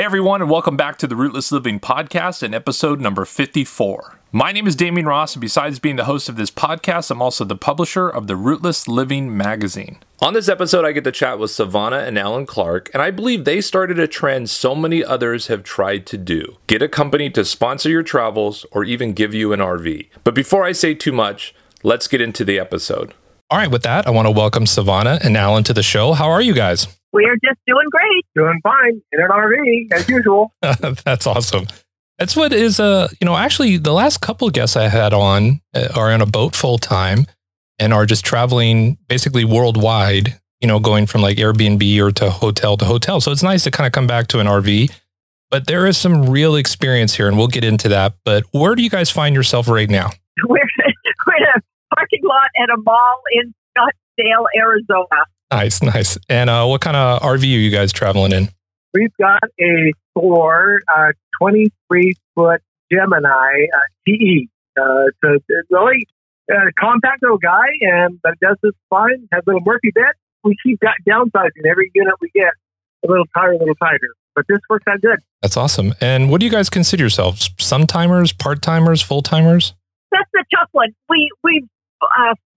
Hey everyone, and welcome back to the Rootless Living podcast and episode number 54. My name is Damien Ross, and besides being the host of this podcast, I'm also the publisher of the Rootless Living magazine. On this episode, I get to chat with Savannah and Alan Clark, and I believe they started a trend so many others have tried to do. Get a company to sponsor your travels or even give you an RV. But before I say too much, let's get into the episode. All right, with that, I want to welcome Savannah and Alan to the show. How are you guys? We are just doing great. Doing fine in an RV, as usual. That's awesome. That's what is, actually the last couple of guests I had on are on a boat full time and are just traveling basically worldwide, you know, going from like Airbnb or to hotel to hotel. So it's nice to kind of come back to an RV, but there is some real experience here and we'll get into that. But where do you guys find yourself right now? We're in a parking lot at a mall in Scottsdale, Arizona. Nice. And what kind of RV are you guys traveling in? We've got a Thor 23-foot Gemini TE. It's a really compact little guy, but it does this fine. Has a little Murphy bed. We keep downsizing every unit we get a little tighter. But this works out good. That's awesome. And what do you guys consider yourselves? Sometimers, part-timers, full-timers? That's the tough one. We've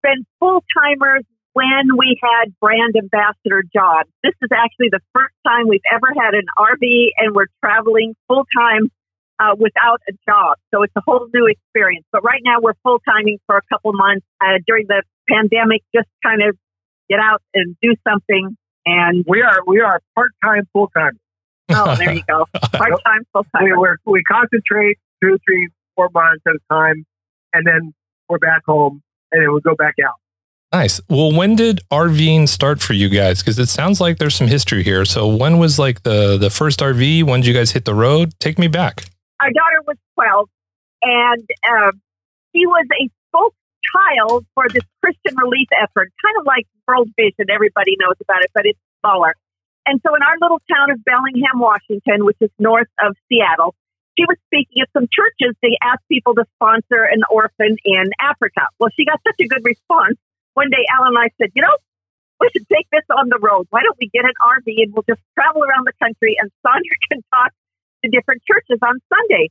been full-timers when we had brand ambassador jobs. This is actually the first time we've ever had an RV and we're traveling full-time without a job. So it's a whole new experience. But right now we're full-timing for a couple months during the pandemic, just kind of get out and do something. And we are part-time, full-time. Oh, there you go. Part-time, full-time. We concentrate 2, 3, 4 months at a time, and then we're back home, and then we'll go back out. Nice. Well, when did RVing start for you guys? Because it sounds like there's some history here. So when was like the first RV? When did you guys hit the road? Take me back. Our daughter was 12, and she was a spoke child for this Christian relief effort, kind of like World Vision. Everybody knows about it, but it's smaller. And so in our little town of Bellingham, Washington, which is north of Seattle, she was speaking at some churches. They asked people to sponsor an orphan in Africa. Well, she got such a good response. One day, Alan and I said, we should take this on the road. Why don't we get an RV and we'll just travel around the country and Sondra can talk to different churches on Sunday.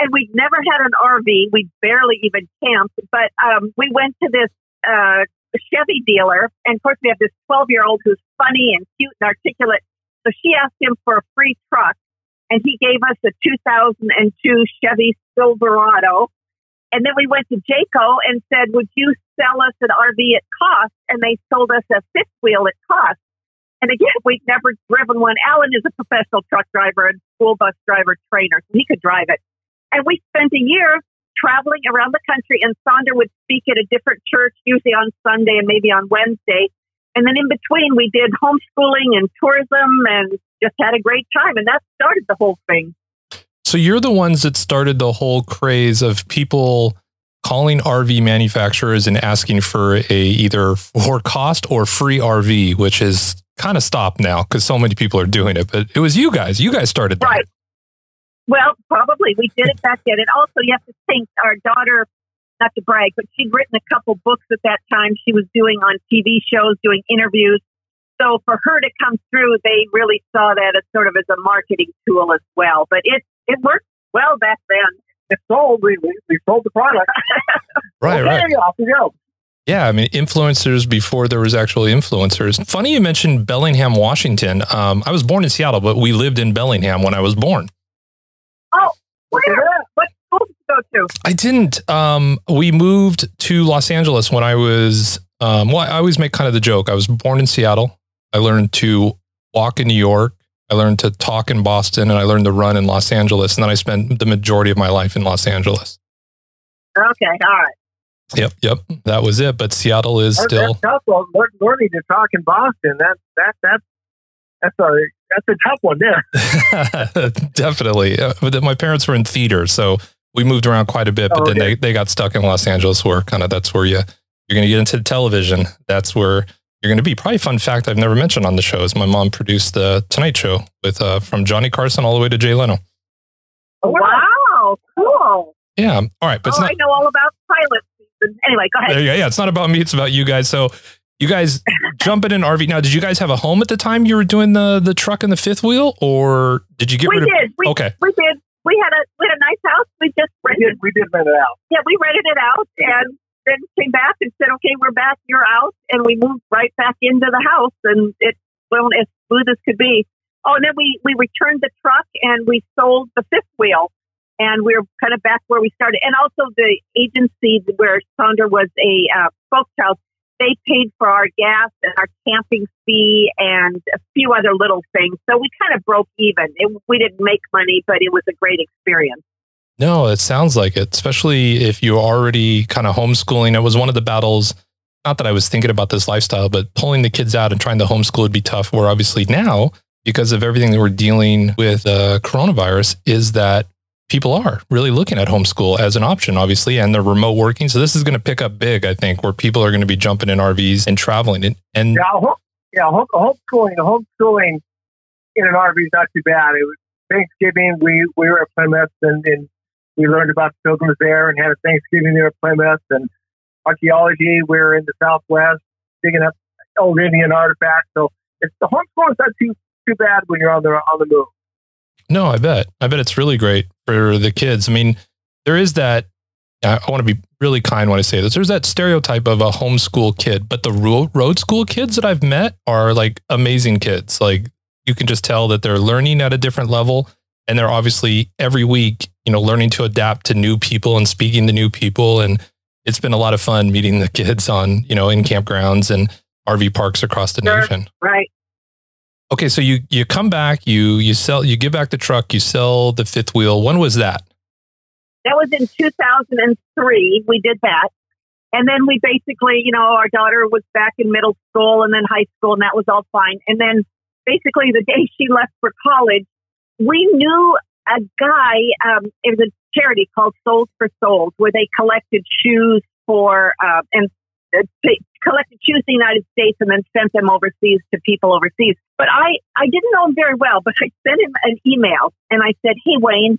And we'd never had an RV. We barely even camped. But we went to this Chevy dealer. And, of course, we have this 12-year-old who's funny and cute and articulate. So she asked him for a free truck. And he gave us a 2002 Chevy Silverado. And then we went to Jayco and said, would you sell us an RV at cost? And they sold us a fifth wheel at cost. And again, we'd never driven one. Alan is a professional truck driver and school bus driver trainer, so he could drive it. And we spent a year traveling around the country, and Sondra would speak at a different church, usually on Sunday and maybe on Wednesday. And then in between, we did homeschooling and tourism and just had a great time. And that started the whole thing. So you're the ones that started the whole craze of people calling RV manufacturers and asking for either for cost or free RV, which is kind of stopped now because so many people are doing it. But it was you guys. You guys started that. Right. Well, probably. We did it back then. And also, you have to think, our daughter, not to brag, but she'd written a couple books at that time. She was doing on TV shows, doing interviews. So for her to come through, they really saw that as sort of as a marketing tool as well. But it worked well back then. It sold. We sold the product. Right. Off we go. Yeah, I mean, influencers before there was actual influencers. Funny you mentioned Bellingham, Washington. I was born in Seattle, but we lived in Bellingham when I was born. Oh, where? What school did you go to? I didn't. We moved to Los Angeles when I was... I always make kind of the joke. I was born in Seattle. I learned to walk in New York. I learned to talk in Boston, and I learned to run in Los Angeles. And then I spent the majority of my life in Los Angeles. Okay. All right. Yep. That was it. But Seattle is still... That's tough. Well, learning to talk in Boston, that's a tough one there. Definitely. My parents were in theater, so we moved around quite a bit, but then they got stuck in Los Angeles where kind of that's where you're going to get into television. That's where... you're going to be. Probably fun fact I've never mentioned on the show is my mom produced the Tonight Show with from Johnny Carson all the way to Jay Leno. Oh, wow, cool. Yeah. All right. But I know all about pilot season. Anyway, go ahead. There you go. Yeah, it's not about me. It's about you guys. So You guys jump in an RV. Now, did you guys have a home at the time you were doing the truck and the fifth wheel, or did you get rid of it? We did. We had a nice house. We just rented. We did rent it out. Yeah, we rented it out and then came back and said, okay, we're back, you're out. And we moved right back into the house, and it went as smooth as could be. Oh, and then we returned the truck and we sold the fifth wheel, and we were kind of back where we started. And also the agency where Sondra was a spokeschild, they paid for our gas and our camping fee and a few other little things. So we kind of broke even. We didn't make money, but it was a great experience. No, it sounds like it, especially if you're already kind of homeschooling. It was one of the battles, not that I was thinking about this lifestyle, but pulling the kids out and trying to homeschool would be tough. Where obviously now, because of everything that we're dealing with coronavirus, is that people are really looking at homeschool as an option, obviously, and they're remote working. So this is going to pick up big, I think, where people are going to be jumping in RVs and traveling. Homeschooling in an RV is not too bad. It was Thanksgiving. We were at Plymouth, and we learned about the pilgrims there and had a Thanksgiving there at Plymouth, and archaeology. We were in the Southwest digging up old Indian artifacts. So the homeschooling is not too bad when you're on the move. No, I bet it's really great for the kids. I mean, there is that, I want to be really kind when I say this. There's that stereotype of a homeschool kid, but the road school kids that I've met are like amazing kids. Like you can just tell that they're learning at a different level, and they're obviously every week, learning to adapt to new people and speaking to new people. And it's been a lot of fun meeting the kids on, in campgrounds and RV parks across the nation. Right. Okay, so you come back, you give back the truck, you sell the fifth wheel. When was that? That was in 2003. We did that. And then we basically, our daughter was back in middle school and then high school, and that was all fine. And then basically the day she left for college, we knew a guy, it was a charity called Soles4Souls, where they collected shoes collected shoes in the United States and then sent them overseas to people overseas. But I didn't know him very well, but I sent him an email and I said, hey, Wayne,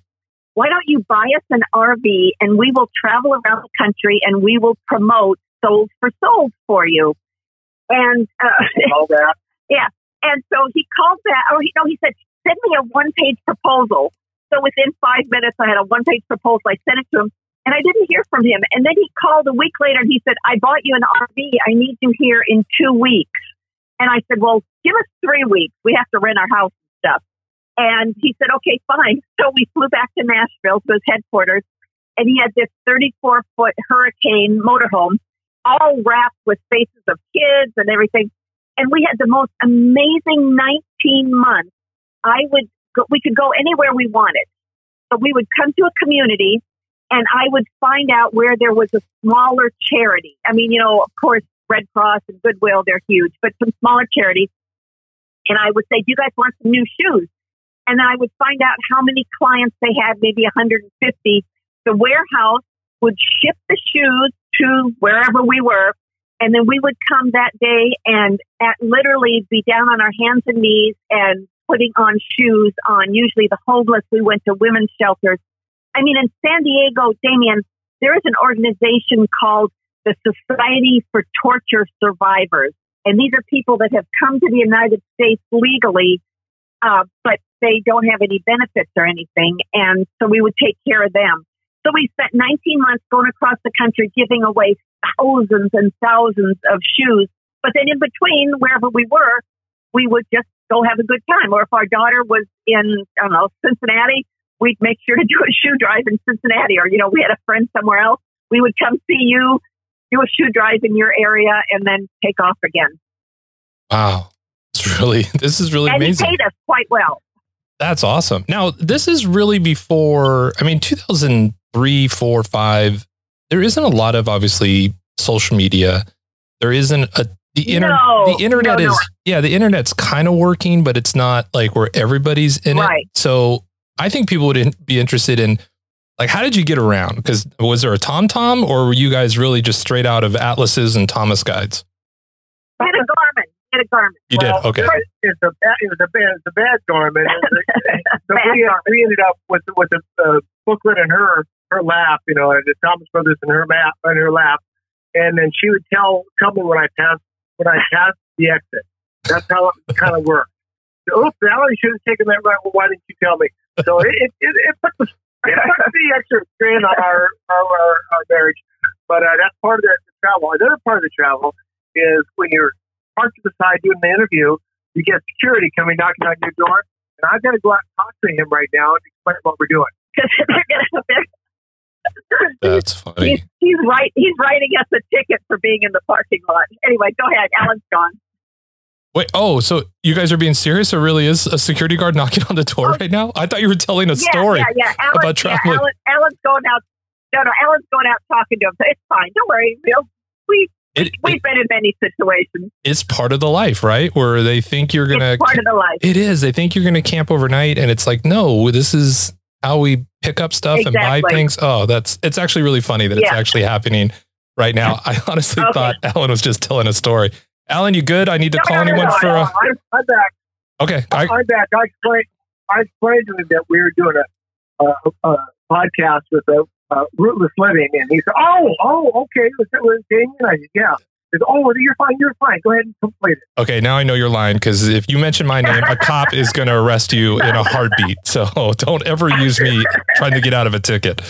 why don't you buy us an RV and we will travel around the country and we will promote Soles4Souls for you. And yeah. And so he called back. Oh, he said, send me a one-page proposal. So within 5 minutes, I had a one-page proposal. I sent it to him. And I didn't hear from him. And then he called a week later and he said, I bought you an RV. I need you here in 2 weeks. And I said, well, give us 3 weeks. We have to rent our house and stuff. And he said, okay, fine. So we flew back to Nashville to his headquarters. And he had this 34-foot Hurricane motorhome, all wrapped with faces of kids and everything. And we had the most amazing 19 months. We could go anywhere we wanted. So we would come to a community, and I would find out where there was a smaller charity. I mean, of course, Red Cross and Goodwill, they're huge, but some smaller charities. And I would say, do you guys want some new shoes? And then I would find out how many clients they had, maybe 150. The warehouse would ship the shoes to wherever we were. And then we would come that day and literally be down on our hands and knees and putting on shoes on usually the homeless. We went to women's shelters. I mean, in San Diego, Damien, there is an organization called the Society for Torture Survivors. And these are people that have come to the United States legally, but they don't have any benefits or anything. And so we would take care of them. So we spent 19 months going across the country, giving away thousands and thousands of shoes. But then in between, wherever we were, we would just go have a good time. Or if our daughter was in, I don't know, Cincinnati, we'd make sure to do a shoe drive in Cincinnati, or, we had a friend somewhere else. We would come see you, do a shoe drive in your area, and then take off again. Wow. This is really amazing. And he paid us quite well. That's awesome. Now, this is really before, 2003, 4, 5, there isn't a lot of, obviously, social media. There isn't the internet's kind of working, but it's not like where everybody's in right. It. So I think people would be interested in, like, how did you get around? Because was there a Tom Tom, or were you guys really just straight out of atlases and Thomas guides? I had a Garmin. You did? Okay. It was a bad Garmin. So we ended up with a booklet in her lap, the Thomas Brothers in her lap, and then she would tell me when I passed when I passed the exit. That's how it kind of worked. Oops, Alan, you should have taken that right. Well, why didn't you tell me? So it put the extra strain on our marriage. But that's part of the travel. Another part of the travel is when you're parked to the side doing the interview, you get security coming knocking on your door. And I've got to go out and talk to him right now and explain what we're doing. That's funny. He's writing us a ticket for being in the parking lot. Anyway, go ahead. Alan's gone. Wait, oh, so you guys are being serious? There really is a security guard knocking on the door right now? I thought you were telling a story about traveling. Yeah, Alan's going out. No, Alan's going out talking to him. So it's fine. Don't worry. We've been in many situations. It's part of the life, right? Where they think you're going to... It's part of the life. It is. They think you're going to camp overnight, and it's like, no, this is how we pick up stuff and buy things. Oh, it's actually really funny that it's actually happening right now. I honestly thought Alan was just telling a story. Alan, you good? I need to call anyone for a... I'm back. Okay. I'm back. I explained to him that we were doing a podcast with Rootless Living, and he said, okay. It was Damien. I said, yeah. He said, you're fine. Go ahead and complete it. Okay, now I know you're lying, because if you mention my name, a cop is going to arrest you in a heartbeat. So don't ever use me trying to get out of a ticket.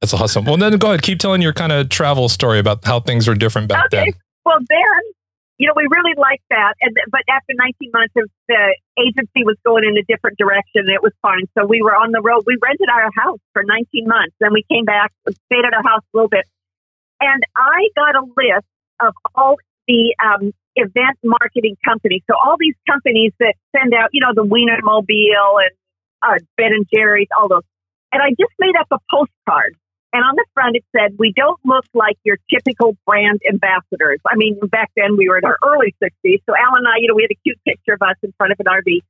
That's awesome. Well, then go ahead. Keep telling your kind of travel story about how things were different back then. Well, then, we really liked that. But after 19 months, the agency was going in a different direction, and it was fine. So we were on the road. We rented our house for 19 months. Then we came back, stayed at our house a little bit. And I got a list of all the event marketing companies. So all these companies that send out, the Wienermobile and Ben & Jerry's, all those. And I just made up a postcard. And on the front, it said, we don't look like your typical brand ambassadors. I mean, back then we were in our early 60s. So Alan and I, we had a cute picture of us in front of an RV.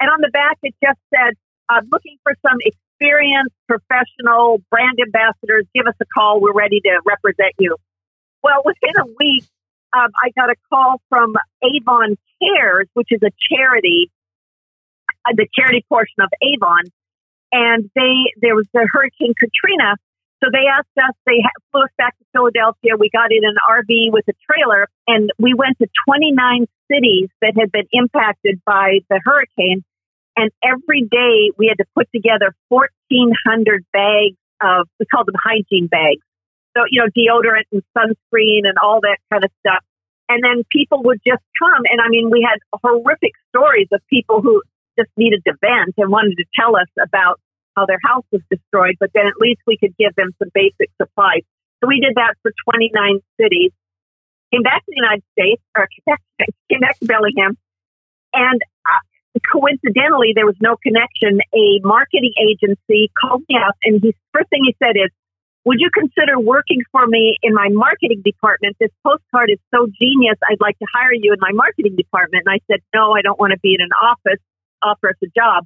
And on the back, it just said, I'm looking for some experienced, professional brand ambassadors. Give us a call. We're ready to represent you. Well, within a week, I got a call from Avon Cares, which is a charity, the charity portion of Avon. And there was the Hurricane Katrina. So they asked us, they flew us back to Philadelphia. We got in an RV with a trailer, and we went to 29 cities that had been impacted by the hurricane. And every day we had to put together 1,400 bags of, we called them hygiene bags. So, deodorant and sunscreen and all that kind of stuff. And then people would just come. And I mean, we had horrific stories of people who just needed to vent and wanted to tell us about how their house was destroyed, but then at least we could give them some basic supplies. So we did that for 29 cities. Came back to the United States, or came back to Bellingham, and coincidentally, there was no connection. A marketing agency called me up, and first thing he said is, "Would you consider working for me in my marketing department? This postcard is so genius. I'd like to hire you in my marketing department." And I said, "No, I don't want to be in an office. Offer us a job."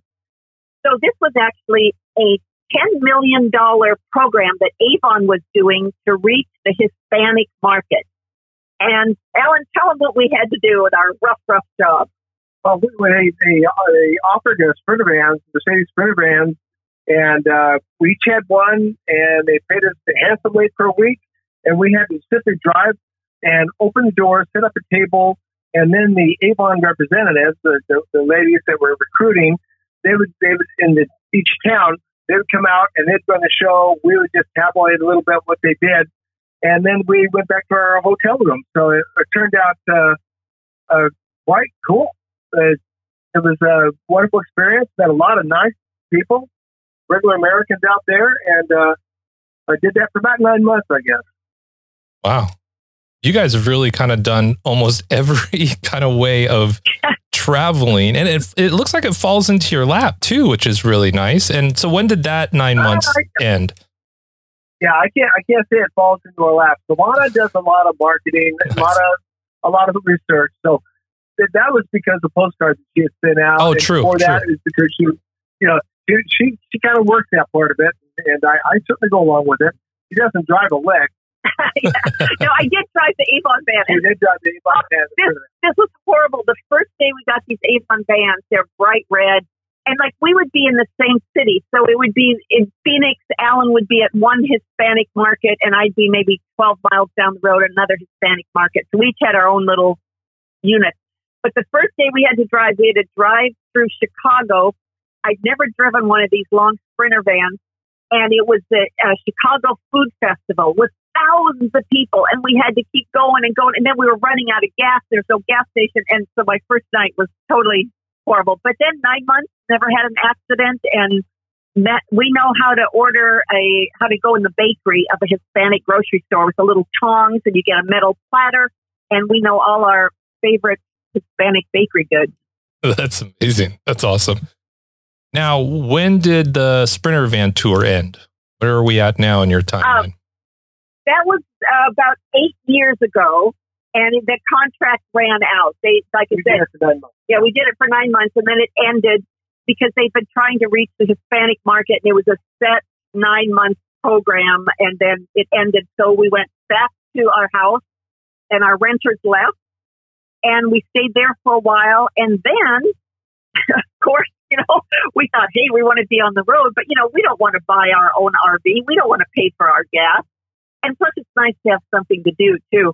So this was actually a $10 million program that Avon was doing to reach the Hispanic market. And Alan, tell them what we had to do with our rough job. Well, they offered us Sprinter Vans, Mercedes Sprinter Vans, and we each had one, and they paid us handsomely per week. And we had to sit there, drive, and open the door, set up a table. And then the Avon representatives, the ladies that were recruiting, they would in each town, they would come out and they'd run the show. We would just tabloid a little bit what they did. And then we went back to our hotel room. So it turned out quite cool. It was a wonderful experience. Met a lot of nice people, regular Americans out there. And I did that for about 9 months, I guess. Wow. You guys have really kind of done almost every kind of way of traveling, and it looks like it falls into your lap too, which is really nice. And so, when did that 9 months end? Yeah, I can't say it falls into our lap. Savannah does a lot of marketing, a lot of research. So that was because the postcards that she had sent out. Oh, true. For that is because she kind of worked that part of it, and I certainly go along with it. She doesn't drive a lick. Yeah. No, I did drive the Avon van. You did drive the Avon van. This was horrible. The first day we got these Avon vans, they're bright red, And like we would be in the same city. So it would be in Phoenix, Alan would be at one Hispanic market and I'd be maybe 12 miles down the road at another Hispanic market. So we each had our own little unit. But the first day we had to drive through Chicago. I'd never driven one of these long Sprinter vans. And it was the Chicago Food Festival with thousands of people. And we had to keep going and going. And then we were running out of gas. There's no gas station. And so my first night was totally horrible. But then 9 months, never had an accident. And met, we know how to order how to go in the bakery of a Hispanic grocery store with the little tongs and you get a metal platter. And we know all our favorite Hispanic bakery goods. That's amazing. That's awesome. Now, when did the Sprinter van tour end? Where are we at now in your timeline? That was about 8 years ago, and the contract ran out. They, like I said, yeah, we did it for 9 months, and then it ended because they've been trying to reach the Hispanic market, and it was a set 9-month program, and then it ended. So we went back to our house, and our renters left, and we stayed there for a while, and then, of course, you know, we thought, hey, we want to be on the road, but, you know, we don't want to buy our own RV. We don't want to pay for our gas. And plus, it's nice to have something to do, too.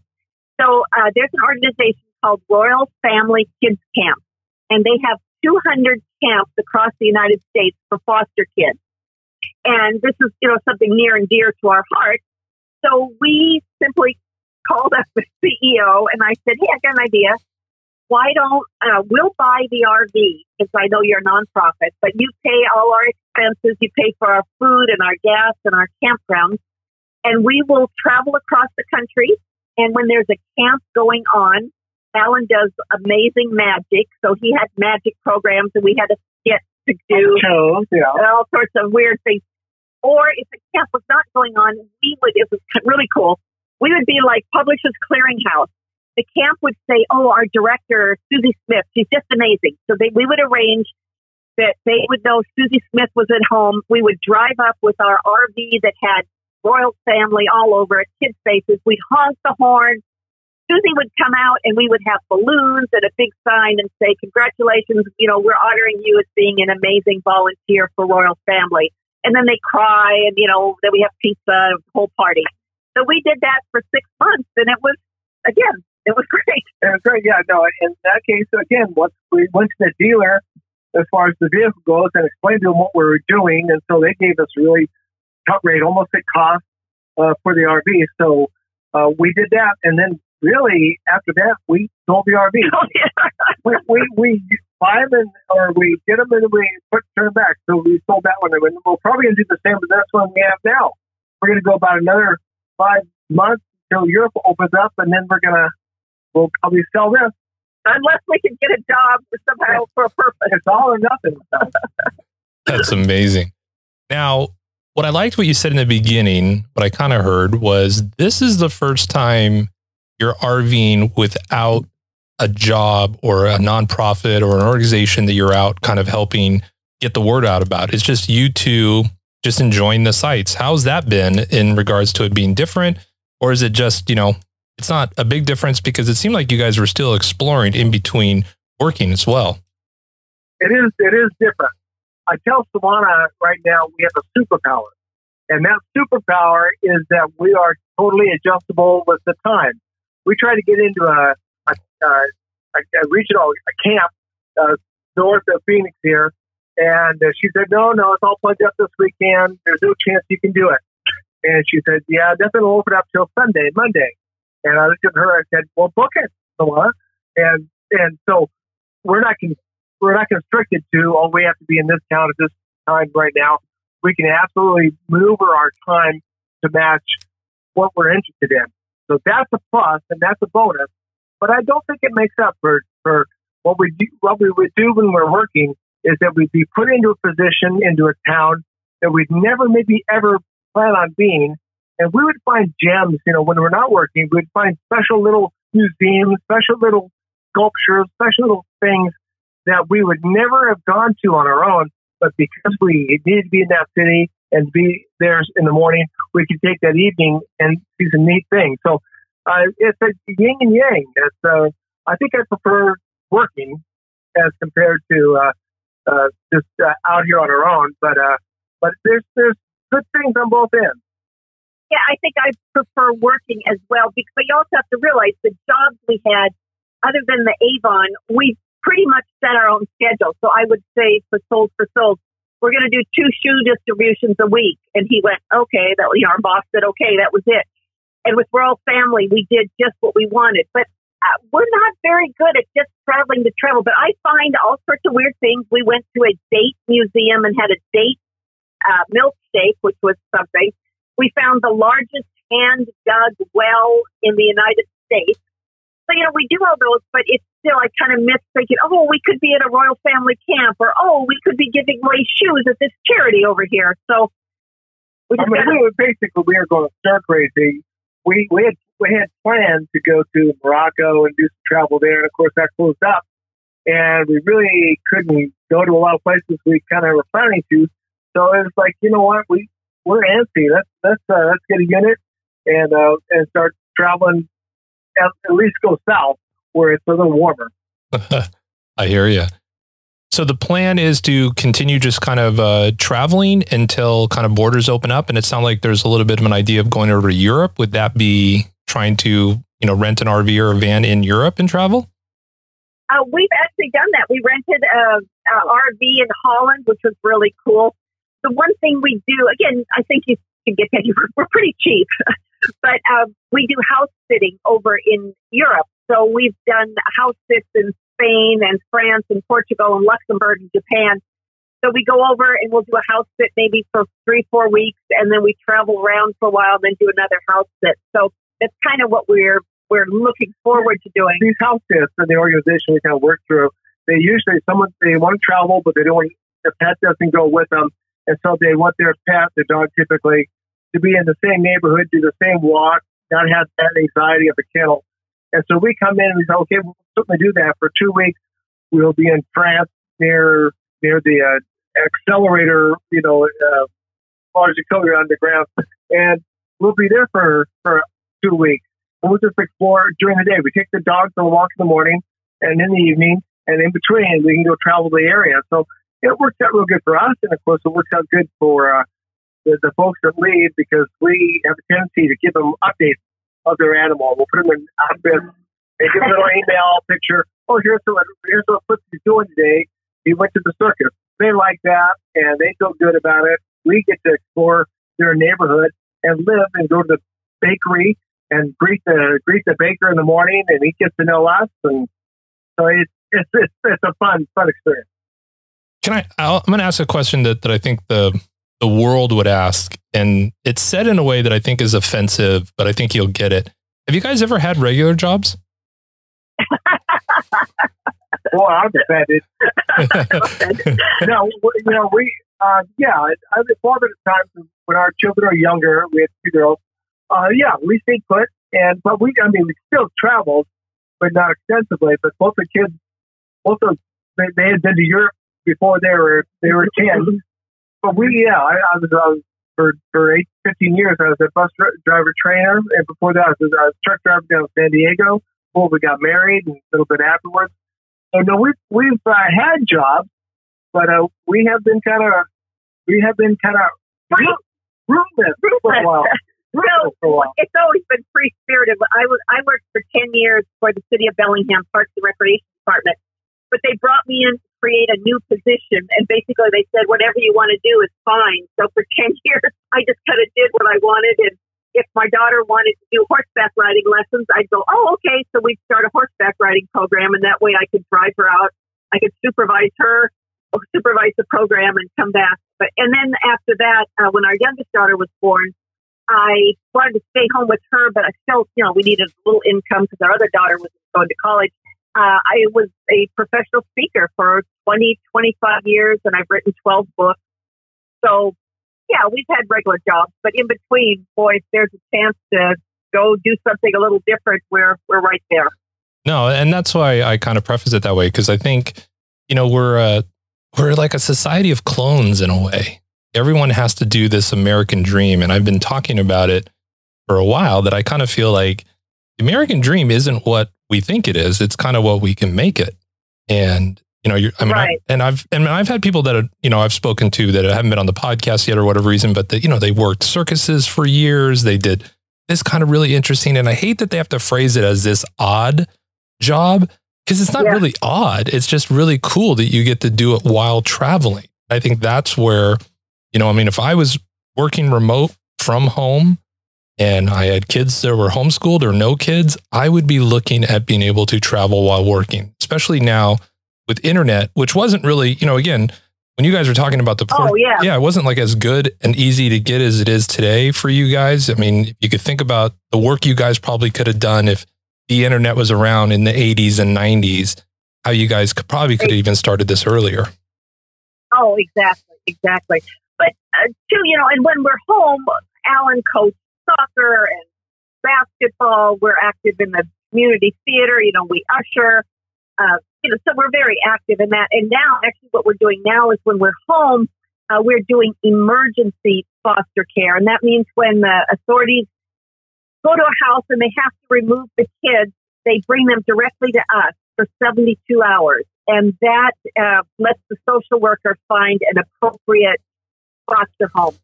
So there's an organization called Royal Family Kids Camp, and they have 200 camps across the United States for foster kids. And this is, you know, something near and dear to our heart. So we simply called up the CEO, and I said, hey, I got an idea. Why don't we'll buy the RV, because I know you're a nonprofit, but you pay all our expenses. You pay for our food and our gas and our campgrounds, and we will travel across the country. And when there's a camp going on, Alan does amazing magic. So he had magic programs, and we had a skit to do and all sorts of weird things. Or if a camp was not going on, we would. It was really cool. We would be like Publishers Clearinghouse. The camp would say, oh, our director, Susie Smith, she's just amazing. So we would arrange that they would know Susie Smith was at home. We would drive up with our RV that had Royal Family all over it, kids' faces. We'd honk the horn. Susie would come out, and we would have balloons and a big sign and say, congratulations, you know, we're honoring you as being an amazing volunteer for Royal Family. And then they cry, and, you know, then we have pizza, whole party. So we did that for 6 months, and it was, again, it was great. It was great, yeah. No, in that case, again, once we went to the dealer, as far as the vehicle goes, and explained to them what we were doing, and so they gave us really cut rate, almost at cost for the RV. So we did that, and then really after that, we sold the RV. Oh, yeah. we buy them or we get them and we turn them back. So we sold that one, and we're probably gonna do the same with this one we have now. We're gonna go about another 5 months until Europe opens up, and then we'll probably sell this. Unless we can get a job somehow for a purpose. It's all or nothing. That's amazing. Now, what I liked what you said in the beginning, what I kind of heard was this is the first time you're RVing without a job or a nonprofit or an organization that you're out kind of helping get the word out about. It's just you two just enjoying the sights. How's that been in regards to it being different? Or is it just, you know, it's not a big difference because it seemed like you guys were still exploring in between working as well. It is different. I tell Savannah right now we have a superpower. And that superpower is that we are totally adjustable with the time. We try to get into a regional camp north of Phoenix here. And she said, no, it's all plugged up this weekend. There's no chance you can do it. And she said, yeah, nothing will open up till Monday. And I looked at her. I said, "Well, book it, Savannah." And so we're not constricted to. Oh, we have to be in this town at this time right now. We can absolutely maneuver our time to match what we're interested in. So that's a plus and that's a bonus. But I don't think it makes up for what we do. What we would do when we're working is that we'd be put into a position, into a town that we'd never, maybe ever plan on being. And we would find gems, you know, when we're not working, we'd find special little museums, special little sculptures, special little things that we would never have gone to on our own. But because we needed to be in that city and be there in the morning, we could take that evening and see some neat things. So it's a yin and yang. I think I prefer working as compared to just out here on her own. But there's good things on both ends. Yeah, I think I prefer working as well, because but you also have to realize the jobs we had, other than the Avon, we pretty much set our own schedule. So I would say for Soles4Souls, we're going to do 2 shoe distributions a week. And he went, okay, that, you know, our boss said, okay, that was it. And with Royal Family, we did just what we wanted. But we're not very good at just traveling to travel. But I find all sorts of weird things. We went to a date museum and had a date milkshake, which was something. We found the largest hand-dug well in the United States. So, you know, we do all those, but it's still, I kind of miss thinking, oh, we could be at a Royal Family Camp, or, oh, we could be giving away shoes at this charity over here. So, we just we were going stir crazy. We had plans to go to Morocco and do some travel there, and of course that closed up, and we really couldn't go to a lot of places we kind of were planning to. So it was like, you know what, we're antsy. Let's get a unit and start traveling. At least go south where it's a little warmer. I hear you. So the plan is to continue just kind of traveling until kind of borders open up. And it sounds like there's a little bit of an idea of going over to Europe. Would that be trying to, you know, rent an RV or a van in Europe and travel? We've actually done that. We rented an RV in Holland, which was really cool. The one thing we do, again, I think you can get paid. We're pretty cheap. But we do house sitting over in Europe. So we've done house sits in Spain and France and Portugal and Luxembourg and Japan. So we go over and we'll do a house sit maybe for 3-4 weeks, and then we travel around for a while, then do another house sit. So that's kind of what we're looking forward to doing. These house sits and the organization we kind of work through, they usually they want to travel, but they don't want the pet doesn't go with them, and so they want their pet, their dog typically, to be in the same neighborhood, do the same walk, not have that anxiety of a kennel. And so we come in and we go, okay, we'll certainly do that. For 2 weeks, we'll be in France near the accelerator, you know, large accelerator underground. And we'll be there for 2 weeks. And we'll just explore during the day. We take the dogs on a walk in the morning and in the evening. And in between, we can go travel the area. So it works out real good for us. And, of course, it works out good for the folks that leave, because we have a tendency to give them updates of their animal. We'll put them in outfits. They give them an email picture. Oh, here's what Flippy's doing today. He went to the circus. They like that, and they feel good about it. We get to explore their neighborhood and live and go to the bakery and greet the baker in the morning, and he gets to know us. And so it's a fun experience. I'm going to ask a question that I think the world would ask, and it's said in a way that I think is offensive, but I think you'll get it. Have you guys ever had regular jobs? Well, I'm offended. No, you know, I was a father at the time when our children are younger. We had 2 girls. We stayed put, we still traveled, but not extensively. But both the kids, they had been to Europe before they were 10. But I was for 15 years, I was a bus driver trainer. And before that, I was a truck driver down in San Diego. Well, we got married and a little bit afterwards. So no, we've had jobs, but we have been kind of rootless for a while. It's always been free spirited. I worked for 10 years for the city of Bellingham Parks and Recreation Department, but they brought me in create a new position, and basically they said whatever you want to do is fine. So for 10 years I just kind of did what I wanted, and if my daughter wanted to do horseback riding lessons, I'd go, oh, okay, so we'd start a horseback riding program, and that way I could drive her out, I could supervise her, or supervise the program and come back. But and then after that, when our youngest daughter was born, I wanted to stay home with her, but I still, you know, we needed a little income because our other daughter was going to college. I was a professional speaker for 25 years, and I've written 12 books. So, yeah, we've had regular jobs, but in between, boy, if there's a chance to go do something a little different, we're right there. No, and that's why I kind of preface it that way, because I think, you know, we're like a society of clones in a way. Everyone has to do this American dream, and I've been talking about it for a while, that I kind of feel like the American dream isn't what we think it is. It's kind of what we can make it. And You know, I've had people that are, you know, I've spoken to that haven't been on the podcast yet or whatever reason, but that, you know, they worked circuses for years. They did this kind of really interesting. And I hate that they have to phrase it as this odd job, because it's not really odd. It's just really cool that you get to do it while traveling. I think that's where, you know, I mean, if I was working remote from home and I had kids that were homeschooled or no kids, I would be looking at being able to travel while working, especially now with internet, which wasn't really, you know, again, when you guys were talking about the port, it wasn't like as good and easy to get as it is today for you guys. I mean, you could think about the work you guys probably could have done if the internet was around in the 80s and 90s, how you guys could have even started this earlier. Oh, exactly. But too, you know, and when we're home, Alan coached soccer and basketball. We're active in the community theater. You know, we usher. You know, so we're very active in that. And now, actually, what we're doing now is when we're home, we're doing emergency foster care, and that means when the authorities go to a house and they have to remove the kids, they bring them directly to us for 72 hours. And that lets the social worker find an appropriate foster home.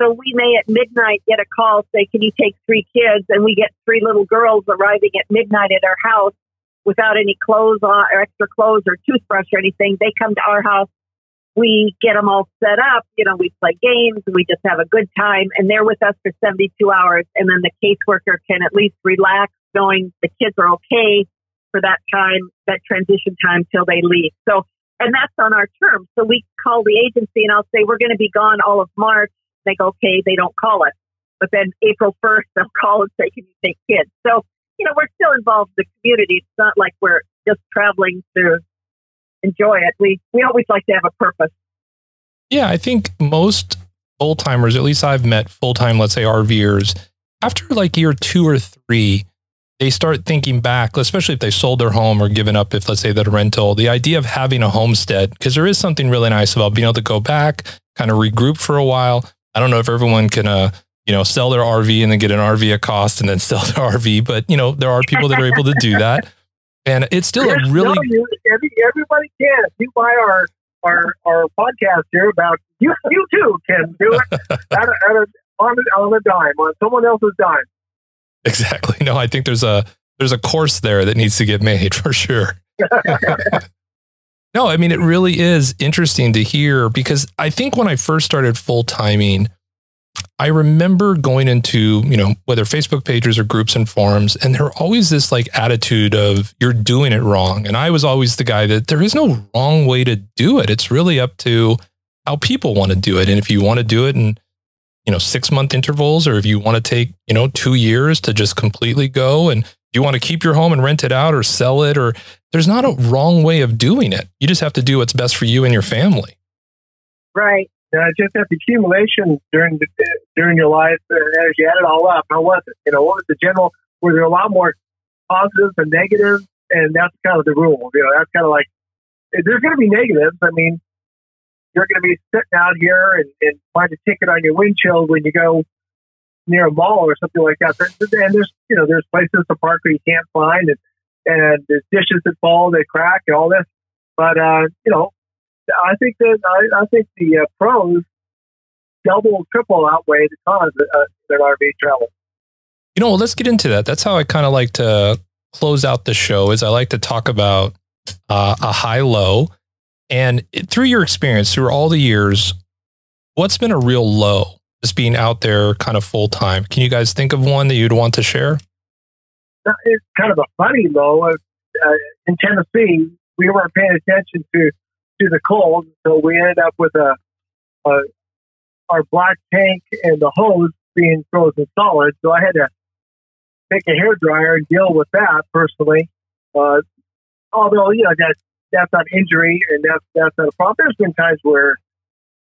So we may at midnight get a call, say, can you take 3 kids? And we get 3 little girls arriving at midnight at our house without any clothes on or extra clothes or toothbrush or anything. They come to our house. We get them all set up. You know, we play games. We just have a good time. And they're with us for 72 hours. And then the caseworker can at least relax knowing the kids are okay for that time, that transition time till they leave. So, and that's on our terms. So we call the agency and I'll say, we're going to be gone all of March. They go, okay, they don't call us. But then April 1st, they'll call and say, can you take kids? So, you know, we're still involved in the community. It's not like we're just traveling to enjoy it. We always like to have a purpose. Yeah, I think most full-timers, at least I've met full-time, let's say RVers, after like year 2 or 3, they start thinking back, especially if they sold their home or given up, if let's say that a rental, the idea of having a homestead, because there is something really nice about being able to go back, kind of regroup for a while. I don't know if everyone can, you know, sell their RV and then get an RV at cost and then sell their RV. But, you know, there are people that are able to do that. And it's still a really... Everybody can. You buy our podcast here about, you too can do it on a dime, on someone else's dime. Exactly. No, I think there's a course there that needs to get made for sure. No, I mean, it really is interesting to hear, because I think when I first started full-timing, I remember going into, you know, whether Facebook pages or groups and forums, and there were always this like attitude of you're doing it wrong. And I was always the guy that there is no wrong way to do it. It's really up to how people want to do it. And if you want to do it in, you know, 6-month intervals, or if you want to take, you know, 2 years to just completely go, and you want to keep your home and rent it out or sell it, or there's not a wrong way of doing it. You just have to do what's best for you and your family. Right. Just at the accumulation during your life, as you add it all up, how was it? You know, what was the general, were there a lot more positives and negatives? And that's kind of the rule. You know, that's kind of like, there's going to be negatives. I mean, you're going to be sitting out here and find a ticket on your windshield when you go near a mall or something like that. And there's, you know, there's places to park where you can't find, and there's dishes that fall, they crack, and all this. But you know, I think the pros double, triple outweigh the cons of their RV travel. You know, well, let's get into that. That's how I kind of like to close out the show. Is I like to talk about a high-low. And through your experience, through all the years, what's been a real low just being out there kind of full time? Can you guys think of one that you'd want to share? It's kind of a funny low. In Tennessee, we weren't paying attention to the cold, so we ended up with our black tank and the hose being frozen solid. So I had to take a hairdryer and deal with that personally. Although, you know, that's not injury, and that's not a problem. There's been times where,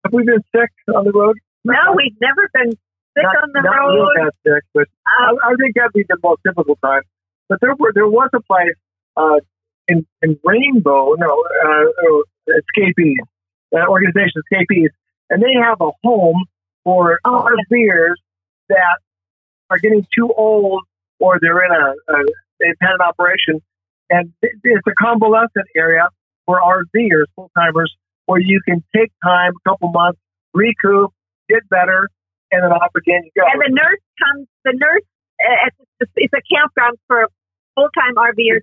have we been sick on the road? No, we've never been sick on the road. Not that sick, but I think that'd be the most difficult time. But there was a place in Rainbow, Escapees, that organization Escapees, and they have a home for RVers that are getting too old, or they're in they've had an operation. And it's a convalescent area, for RVers, full-timers, where you can take time, a couple months, recoup, get better, and then off again you go. And the nurse comes, the nurse, it's a campground for full-time RVers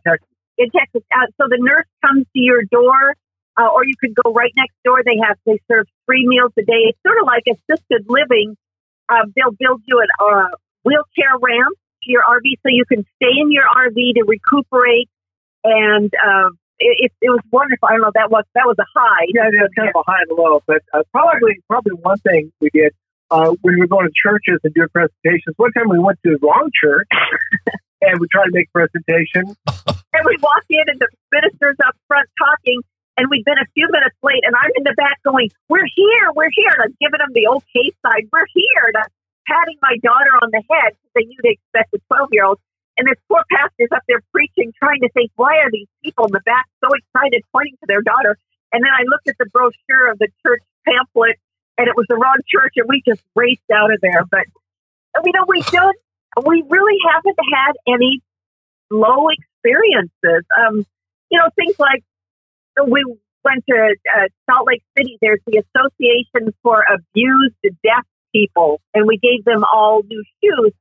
in Texas. So the nurse comes to your door, or you could go right next door. They serve 3 meals a day. It's sort of like assisted living. They'll build you a wheelchair ramp to your RV so you can stay in your RV to recuperate. And it was wonderful. I don't know, that was a high. Yeah, it was kind of a high and low. But probably one thing we did, we were going to churches and doing presentations. One time we went to the wrong church and we tried to make a presentation. And we walked in and the minister's up front talking. And we'd been a few minutes late, and I'm in the back going, we're here. And I'm giving them the okay side, we're here. And I'm patting my daughter on the head because they knew they expect a 12-year-old. And this poor pastor's up there preaching, trying to think, why are these people in the back so excited, pointing to their daughter? And then I looked at the brochure of the church pamphlet, and it was the wrong church, and we just raced out of there. But, you know, we really haven't had any low experiences. You know, things like, we went to Salt Lake City. There's the Association for Abused Deaf People, and we gave them all new shoes.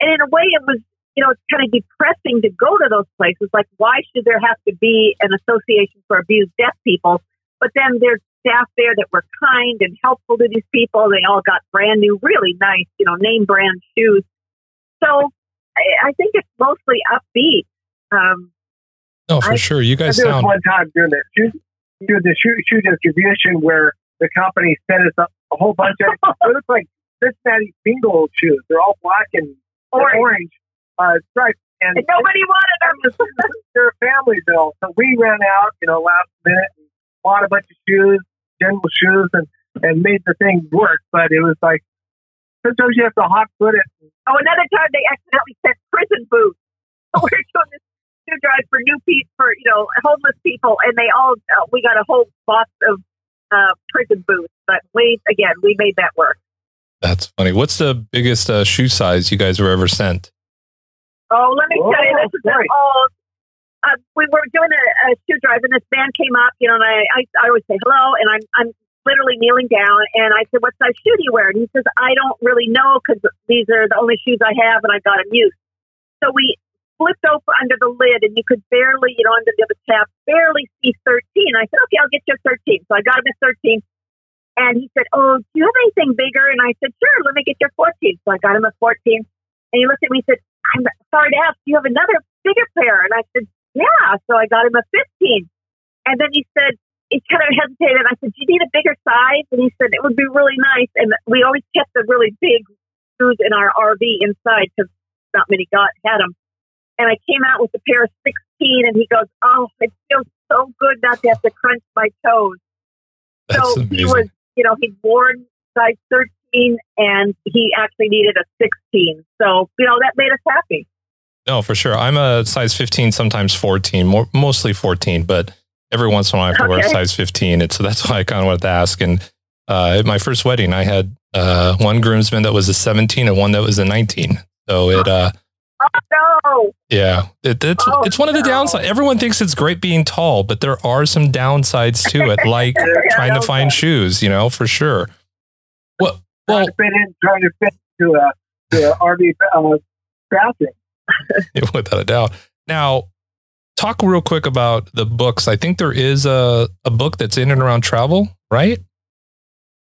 And in a way, it was, you know, it's kind of depressing to go to those places. Like, why should there have to be an association for abused deaf people? But then there's staff there that were kind and helpful to these people. They all got brand new, really nice, you know, name brand shoes. So I think it's mostly upbeat. No, for sure. You guys sound. There was one time during the shoe distribution where the company sent us a whole bunch of. It looks like Cincinnati Bingo shoes. They're all black and orange stripes, and nobody wanted them. They're families and all. So we ran out, you know, last minute, and bought a bunch of shoes, general shoes, and made the thing work. But it was like sometimes you have to hot foot it. Oh, another time they accidentally sent prison boots. So we're doing this. Drive for new people, for, you know, homeless people, and they all we got a whole box of prison boots. But we made that work. That's funny. What's the biggest shoe size you guys were ever sent? Oh, let me tell you, this is all. We were doing a shoe drive, and this man came up, you know, and I always say hello, and I'm literally kneeling down, and I said, "What size shoe do you wear?" And he says, "I don't really know because these are the only shoes I have, and I got them used." So we flipped over under the lid, and you could barely, you know, under the tap, barely see 13. I said, "Okay, I'll get you a 13." So I got him a 13. And he said, "Oh, do you have anything bigger?" And I said, "Sure, let me get your 14. So I got him a 14. And he looked at me and said, "I'm sorry to ask, do you have another bigger pair?" And I said, "Yeah." So I got him a 15. And then he said, he kind of hesitated. I said, "Do you need a bigger size?" And he said, "It would be really nice." And we always kept the really big shoes in our RV inside because not many had them. And I came out with a pair of 16, and he goes, "Oh, it feels so good not to have to crunch my toes." That's so amazing. He was, you know, he'd worn size 13, and he actually needed a 16. So, you know, that made us happy. No, for sure. I'm a size 15, sometimes 14, mostly 14, but every once in a while I have to wear a size 15. And so that's why I kind of wanted to ask. And at my first wedding, I had one groomsman that was a 17 and one that was a 19. So it... Oh, no. Yeah, it's one of the downsides. Everyone thinks it's great being tall, but there are some downsides to it, like trying to find shoes, you know, for sure. Well, trying to fit into the RV bathroom. Without a doubt. Now, talk real quick about the books. I think there is a book that's in and around travel, right?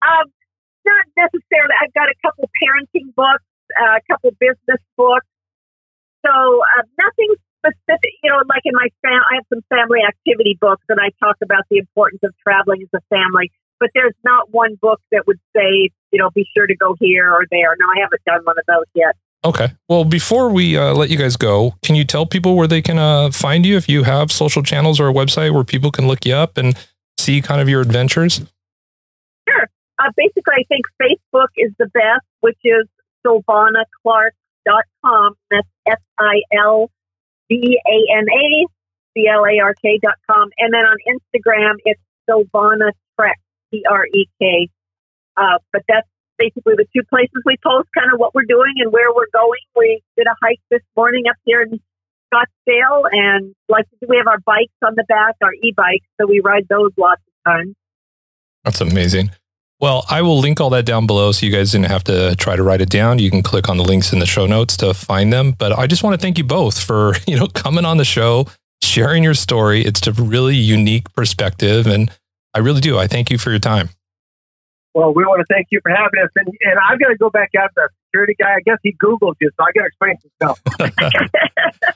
Not necessarily. I've got a couple parenting books, a couple business books. So nothing specific, you know, like in my family, I have some family activity books and I talk about the importance of traveling as a family, but there's not one book that would say, you know, be sure to go here or there. No, I haven't done one of those yet. Okay. Well, before we let you guys go, can you tell people where they can find you if you have social channels or a website where people can look you up and see kind of your adventures? Sure. Basically, I think Facebook is the best, which is SavannahClark.com. That's SilvanaClark.com. And then on Instagram, it's Silvana Trek, Trek. But that's basically the two places we post kind of what we're doing and where we're going. We did a hike this morning up here in Scottsdale, and like we have our bikes on the back, our e-bikes, so we ride those lots of times. That's amazing. Well, I will link all that down below so you guys didn't have to try to write it down. You can click on the links in the show notes to find them. But I just want to thank you both for, you know, coming on the show, sharing your story. It's a really unique perspective, and I really do. I thank you for your time. Well, we want to thank you for having us. And I've got to go back out to the security guy. I guess he Googled you, so I got to explain some stuff.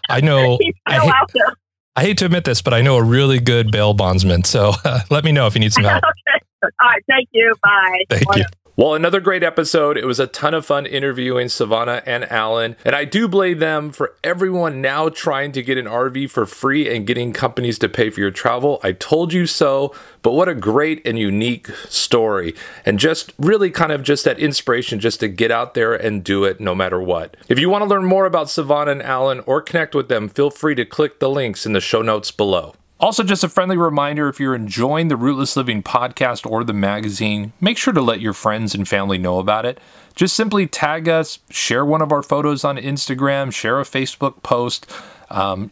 I know. I hate to admit this, but I know a really good bail bondsman. So let me know if you need some help. Okay. All right, thank you. Bye. Thank you. Well, another great episode. It was a ton of fun interviewing Savannah and Alan, and I do blame them for everyone now trying to get an RV for free and getting companies to pay for your travel. I told you so, but what a great and unique story, and just really kind of just that inspiration just to get out there and do it no matter what. If you want to learn more about Savannah and Alan or connect with them, feel free to click the links in the show notes below. Also, just a friendly reminder, if you're enjoying the Rootless Living podcast or the magazine, make sure to let your friends and family know about it. Just simply tag us, share one of our photos on Instagram, share a Facebook post,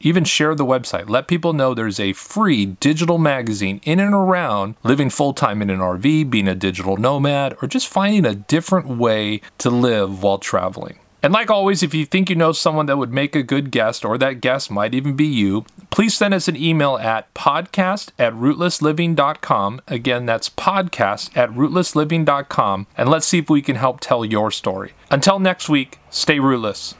even share the website. Let people know there's a free digital magazine in and around living full-time in an RV, being a digital nomad, or just finding a different way to live while traveling. And like always, if you think you know someone that would make a good guest, or that guest might even be you, please send us an email at podcast@rootlessliving.com. Again, that's podcast@rootlessliving.com. And let's see if we can help tell your story. Until next week, stay rootless.